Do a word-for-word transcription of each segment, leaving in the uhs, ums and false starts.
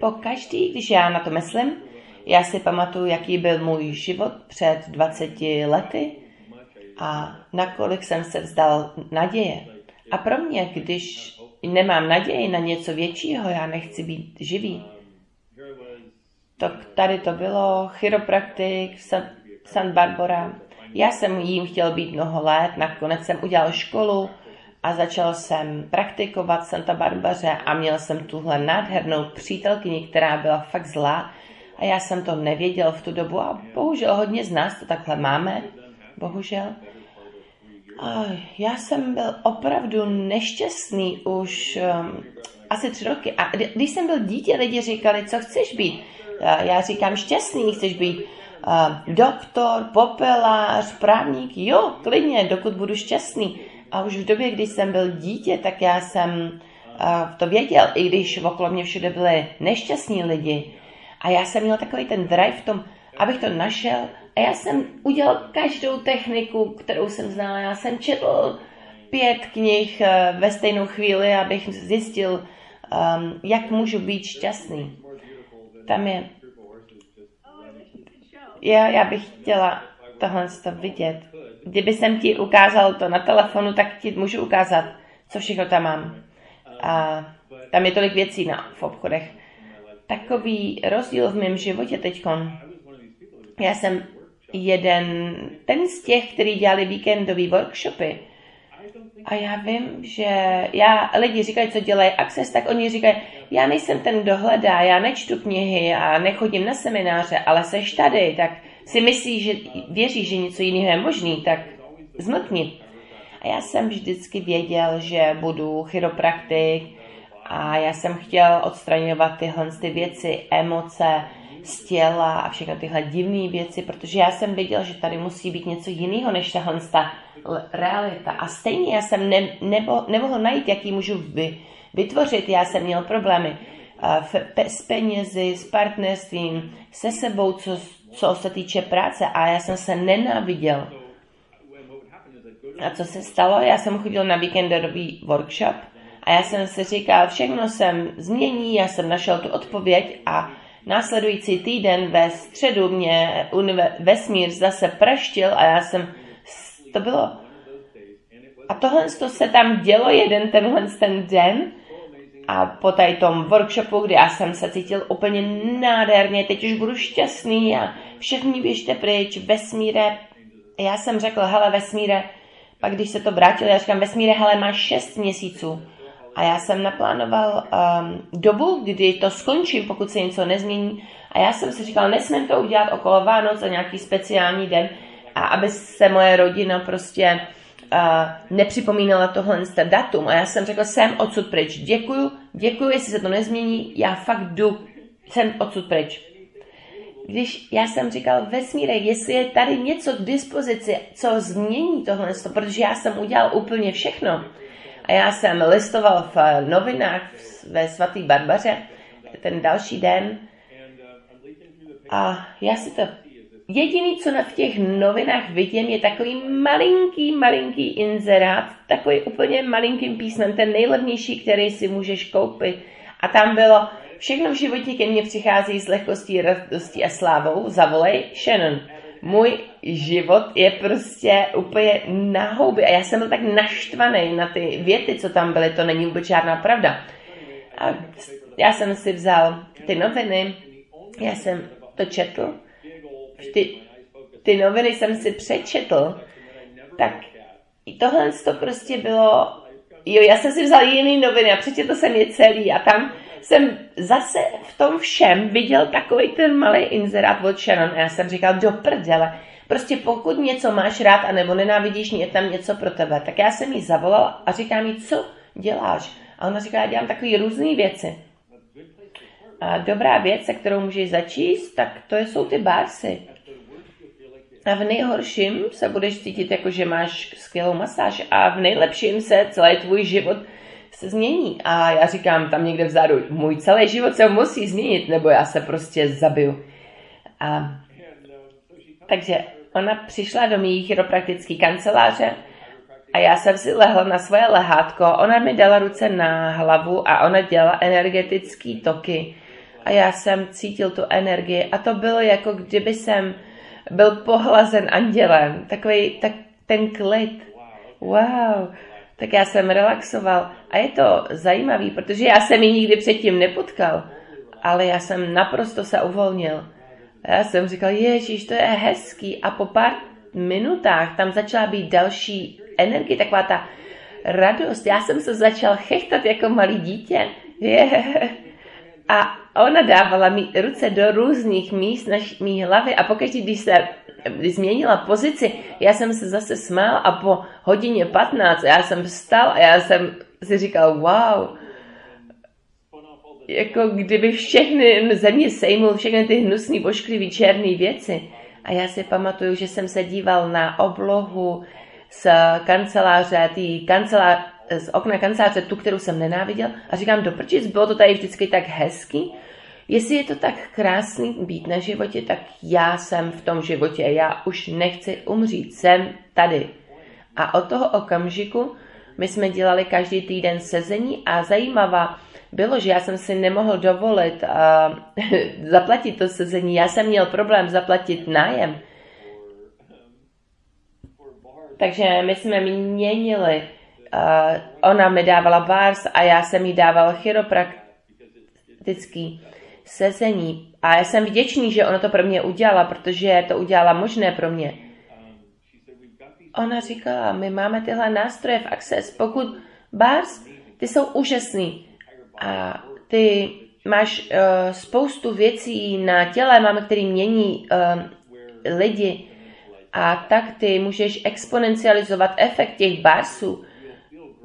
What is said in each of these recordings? Po každý, když já na to myslím, já si pamatuju, jaký byl můj život před dvaceti lety a nakolik jsem se vzdal naděje. A pro mě, když nemám naději na něco většího, já nechci být živý. To, tady to bylo, chiropraktik, Santa Barbara. Já jsem jím chtěl být mnoho let, nakonec jsem udělal školu a začal jsem praktikovat v Santa Barbaře a měl jsem tuhle nádhernou přítelkyni, která byla fakt zlá a já jsem to nevěděl v tu dobu a bohužel hodně z nás to takhle máme, bohužel. A já jsem byl opravdu nešťastný už um, asi tři roky a když jsem byl dítě, lidi říkali, co chceš být? Já říkám šťastný, chceš být uh, doktor, popelář, právník, jo, klidně, dokud budu šťastný. A už v době, když jsem byl dítě, tak já jsem uh, to věděl, i když okolo mě všude byly nešťastní lidi. A já jsem měl takový ten drive v tom, abych to našel. A já jsem udělal každou techniku, kterou jsem znal. Já jsem četl pět knih uh, ve stejnou chvíli, abych zjistil, um, jak můžu být šťastný. Tam je. Já, já bych chtěla tohle to vidět. Kdyby jsem ti ukázal to na telefonu, tak ti můžu ukázat, co všechno tam mám. A tam je tolik věcí na, v obchodech. Takový rozdíl v mém životě teďkon. Já jsem jeden ten z těch, který dělali víkendové workshopy. A já vím, že já, lidi říkají, co dělají Access, tak oni říkají, já nejsem ten, kdo hledá, já nečtu knihy a nechodím na semináře, ale seš tady, tak si myslíš, že věříš, že něco jiného je možný, tak zmlkni. A já jsem vždycky věděl, že budu chiropraktik a já jsem chtěl odstraňovat tyhle ty věci, emoce z těla a všechno tyhle divné věci, protože já jsem věděl, že tady musí být něco jiného než tahle ta realita. A stejně já jsem ne, nebo, nemohl najít, jaký můžu vy, vytvořit. Já jsem měl problémy v, pe, s penězi, s partnerstvím, se sebou, co, co se týče práce. A já jsem se nenáviděl. A co se stalo? Já jsem chodil na víkendový workshop a já jsem si říkal, všechno jsem změní, já jsem našel tu odpověď a následující týden ve středu mě vesmír zase praštil a já jsem to bylo. A tohle se tam dělo jeden tenhle ten den a po tady tom workshopu, kdy já jsem se cítil úplně nádherně, teď už budu šťastný a všichni běžte pryč, vesmíre. Já jsem řekl, hele vesmíre, pak když se to vrátilo, já říkám, vesmíre, hele, máš šest měsíců. A já jsem naplánoval um, dobu, kdy to skončím, pokud se něco nezmění. A já jsem si říkal, nesmím to udělat okolo Vánoc a nějaký speciální den, a aby se moje rodina prostě uh, nepřipomínala tohle datum. A já jsem řekl, jsem odsud pryč, děkuju, děkuju, jestli se to nezmění, já fakt jdu, jsem odsud pryč. Když já jsem říkal, vesmíre, jestli je tady něco k dispozici, co změní tohle, protože já jsem udělal úplně všechno. A já jsem listoval v novinách ve Svaté Barbaře ten další den a já si to... Jediný, co v těch novinách vidím, je takový malinký, malinký inzerát, takový úplně malinkým písmem, ten nejlevnější, který si můžeš koupit. A tam bylo, všechno v životě ke mně přichází s lehkostí, radostí a slávou, zavolej Shannon. Můj život je prostě úplně na houby a já jsem byl tak naštvaný na ty věty, co tam byly, to není vůbec žádná pravda. A já jsem si vzal ty noviny, já jsem to četl, ty, ty noviny jsem si přečetl, tak tohle to prostě bylo, jo, já jsem si vzal jiný noviny a přečetl jsem je celý a tam jsem zase v tom všem viděl takový ten malý inzerát od Shannon a já jsem říkal, do prdele, prostě pokud něco máš rád anebo nenávidíš, je tam něco pro tebe. Tak já jsem jí zavolal a říkám jí, co děláš? A ona říká, já dělám takový různý věci. A dobrá věc, se kterou můžeš začíst, tak to jsou ty barsy. A v nejhorším se budeš cítit, jako že máš skvělou masáž a v nejlepším se celý tvůj život se změní. A já říkám tam někde vzadu, můj celý život se musí změnit, nebo já se prostě zabiju. A, takže ona přišla do mých chiropraktické kanceláře A já jsem si lehl na své lehátko, ona mi dala ruce na hlavu a ona dělala energetické toky. A já jsem cítil tu energii a to bylo jako kdyby jsem byl pohlazen andělem. Takový, tak ten klid. Wow. Tak já jsem relaxoval. A je to zajímavý, protože já jsem ji nikdy předtím nepotkal. Ale já jsem naprosto se uvolnil. A já jsem říkal, ježiš, to je hezký. A po pár minutách tam začala být další energie, taková ta radost. Já jsem se začal chechtat jako malý dítě. Yeah. A ona dávala mi ruce do různých míst na mý hlavy a pokaždý, když se když změnila pozici, já jsem se zase smál a po hodině patnáct já jsem vstal a já jsem si říkal, wow, jako kdyby všechny ze mě sejmul všechny ty hnusný, ošklivý, černý věci. A já si pamatuju, že jsem se díval na oblohu z kanceláře, tý kanceláře, z okna kanceláře, tu, kterou jsem nenáviděl, a říkám, do prčic, bylo to tady vždycky tak hezký. Jestli je to tak krásný být na životě, tak já jsem v tom životě, já už nechci umřít, jsem tady. A od toho okamžiku my jsme dělali každý týden sezení a zajímavá bylo, že já jsem si nemohl dovolit a, zaplatit to sezení. Já jsem měl problém zaplatit nájem. Takže my jsme měnili. Uh, ona mi dávala bars a já jsem jí dávala chiropraktický sezení. A já jsem vděčný, že ona to pro mě udělala, protože to udělala možné pro mě. Ona říkala, my máme tyhle nástroje v Access. Pokud bars, ty jsou úžasný. A ty máš uh, spoustu věcí na těle, máme, který mění uh, lidi. A tak ty můžeš exponencializovat efekt těch barsů.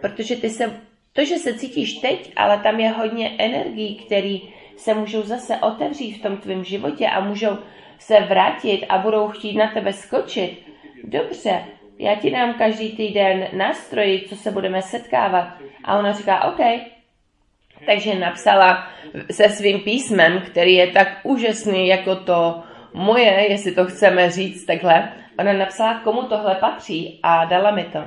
Protože ty se, to, že se cítíš teď, ale tam je hodně energií, které se můžou zase otevřít v tom tvém životě a můžou se vrátit a budou chtít na tebe skočit. Dobře, já ti dám každý týden nástroj, co se budeme setkávat. A ona říká, OK. Takže napsala se svým písmem, který je tak úžasný jako to moje, jestli to chceme říct takhle. Ona napsala, komu tohle patří a dala mi to.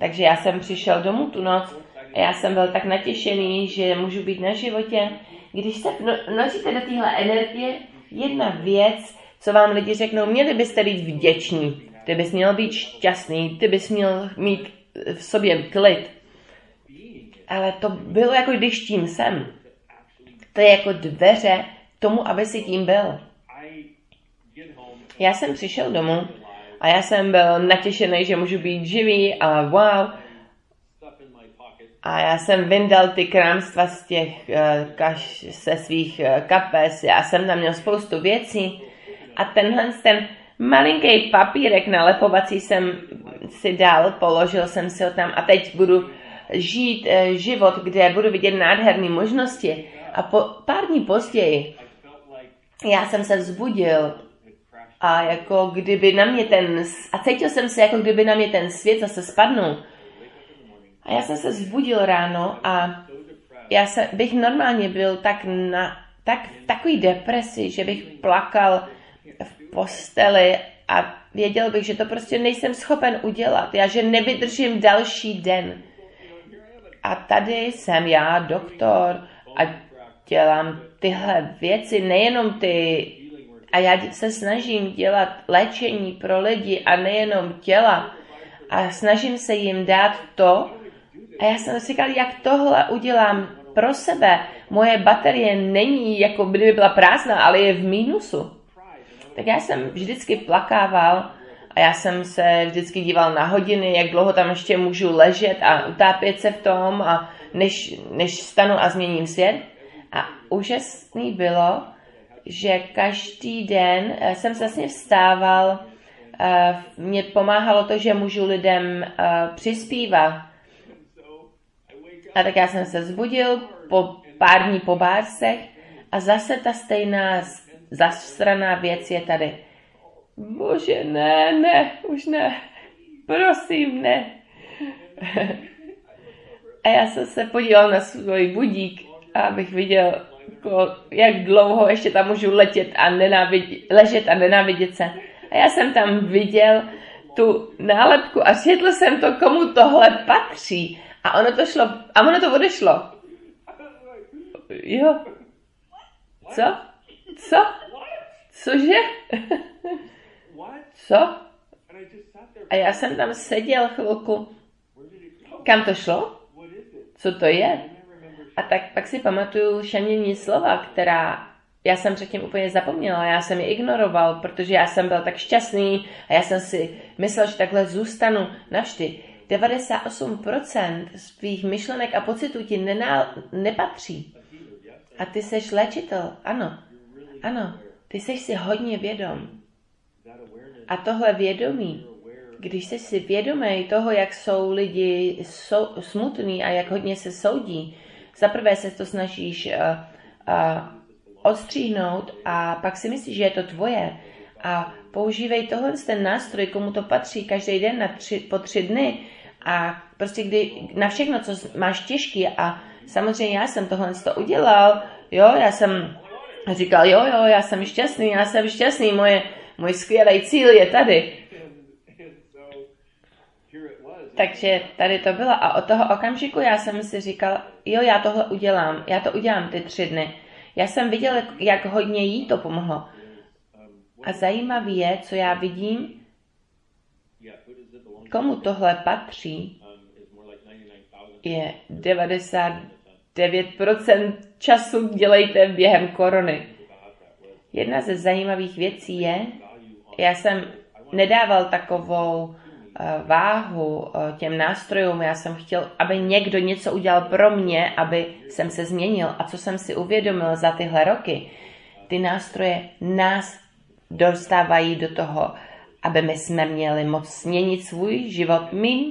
Takže já jsem přišel domů tu noc a já jsem byl tak natěšený, že můžu být na životě. Když se vnoříte do téhle energie, jedna věc, co vám lidi řeknou, měli byste být vděční, ty bys měl být šťastný, ty bys měl mít v sobě klid. Ale to bylo jako když tím jsem. To je jako dveře tomu, aby si tím byl. Já jsem přišel domů a já jsem byl natěšený, že můžu být živý a wow. A já jsem vyndal ty krámstva z těch, kaš, se svých kapes. Já jsem tam měl spoustu věcí. A tenhle ten malinký papírek nalepovací jsem si dal, položil jsem si ho tam a teď budu žít život, kde budu vidět nádherné možnosti. A po, pár dní později já jsem se vzbudil a jako kdyby na mě ten, a cítil jsem se, jako kdyby na mě ten svět zase spadnul. A já jsem se vzbudil ráno a já se, bych normálně byl tak na, tak, v takový depresi, že bych plakal v posteli a věděl bych, že to prostě nejsem schopen udělat. Já, že nevydržím další den. A tady jsem já, doktor, a dělám tyhle věci, nejenom ty. A já se snažím dělat léčení pro lidi a nejenom těla. A snažím se jim dát to. A já jsem si říkal, jak tohle udělám pro sebe. Moje baterie není, jako kdyby byla prázdná, ale je v mínusu. Tak já jsem vždycky plakával a já jsem se vždycky díval na hodiny, jak dlouho tam ještě můžu ležet a utápět se v tom, a než, než stanu a změním svět. A úžasný bylo, že každý den jsem se vlastně vstával, mě pomáhalo to, že můžu lidem přispívat. A tak já jsem se vzbudil po pár dní po bársech a zase ta stejná zasraná věc je tady. Bože, ne, ne, už ne, prosím, ne. A já jsem se podíval na svůj budík, abych viděl, jak dlouho ještě tam můžu letět a ležet a nenávidět se. A já jsem tam viděl tu nálepku a světl jsem to, komu tohle patří. A ono to šlo, a ono to odešlo. Jo. Co? Co? Cože? Co? A já jsem tam seděl chvilku. Kam to šlo? Co to je? A tak pak si pamatuju šanění slova, která já jsem předtím úplně zapomněla, já jsem je ignoroval, protože já jsem byl tak šťastný a já jsem si myslel, že takhle zůstanu navždy. devadesát osm procent svých myšlenek a pocitů ti nená, nepatří. A ty seš léčitel, ano. Ano, ty seš si hodně vědom. A tohle vědomí, když jsi si vědomý toho, jak jsou lidi sou, smutný a jak hodně se soudí, zaprvé se to snažíš uh, uh, odstříhnout a pak si myslíš, že je to tvoje. A používej tohle ten nástroj, komu to patří, každý den na tři, po tři dny a prostě kdy, na všechno, co máš těžký. A samozřejmě já jsem tohle to udělal, jo, já jsem říkal, jo, jo, já jsem šťastný, já jsem šťastný, moje, můj skvělý cíl je tady. Takže tady to bylo a od toho okamžiku já jsem si říkal, jo, já tohle udělám, já to udělám ty tři dny. Já jsem viděl, jak hodně jí to pomohlo. A zajímavé je, co já vidím, komu tohle patří, je devadesát devět procent času dělejte během korony. Jedna ze zajímavých věcí je, já jsem nedával takovou váhu těm nástrojům, já jsem chtěl, aby někdo něco udělal pro mě, aby jsem se změnil. A co jsem si uvědomil za tyhle roky, ty nástroje nás dostávají do toho, aby my jsme měli moc změnit svůj život. My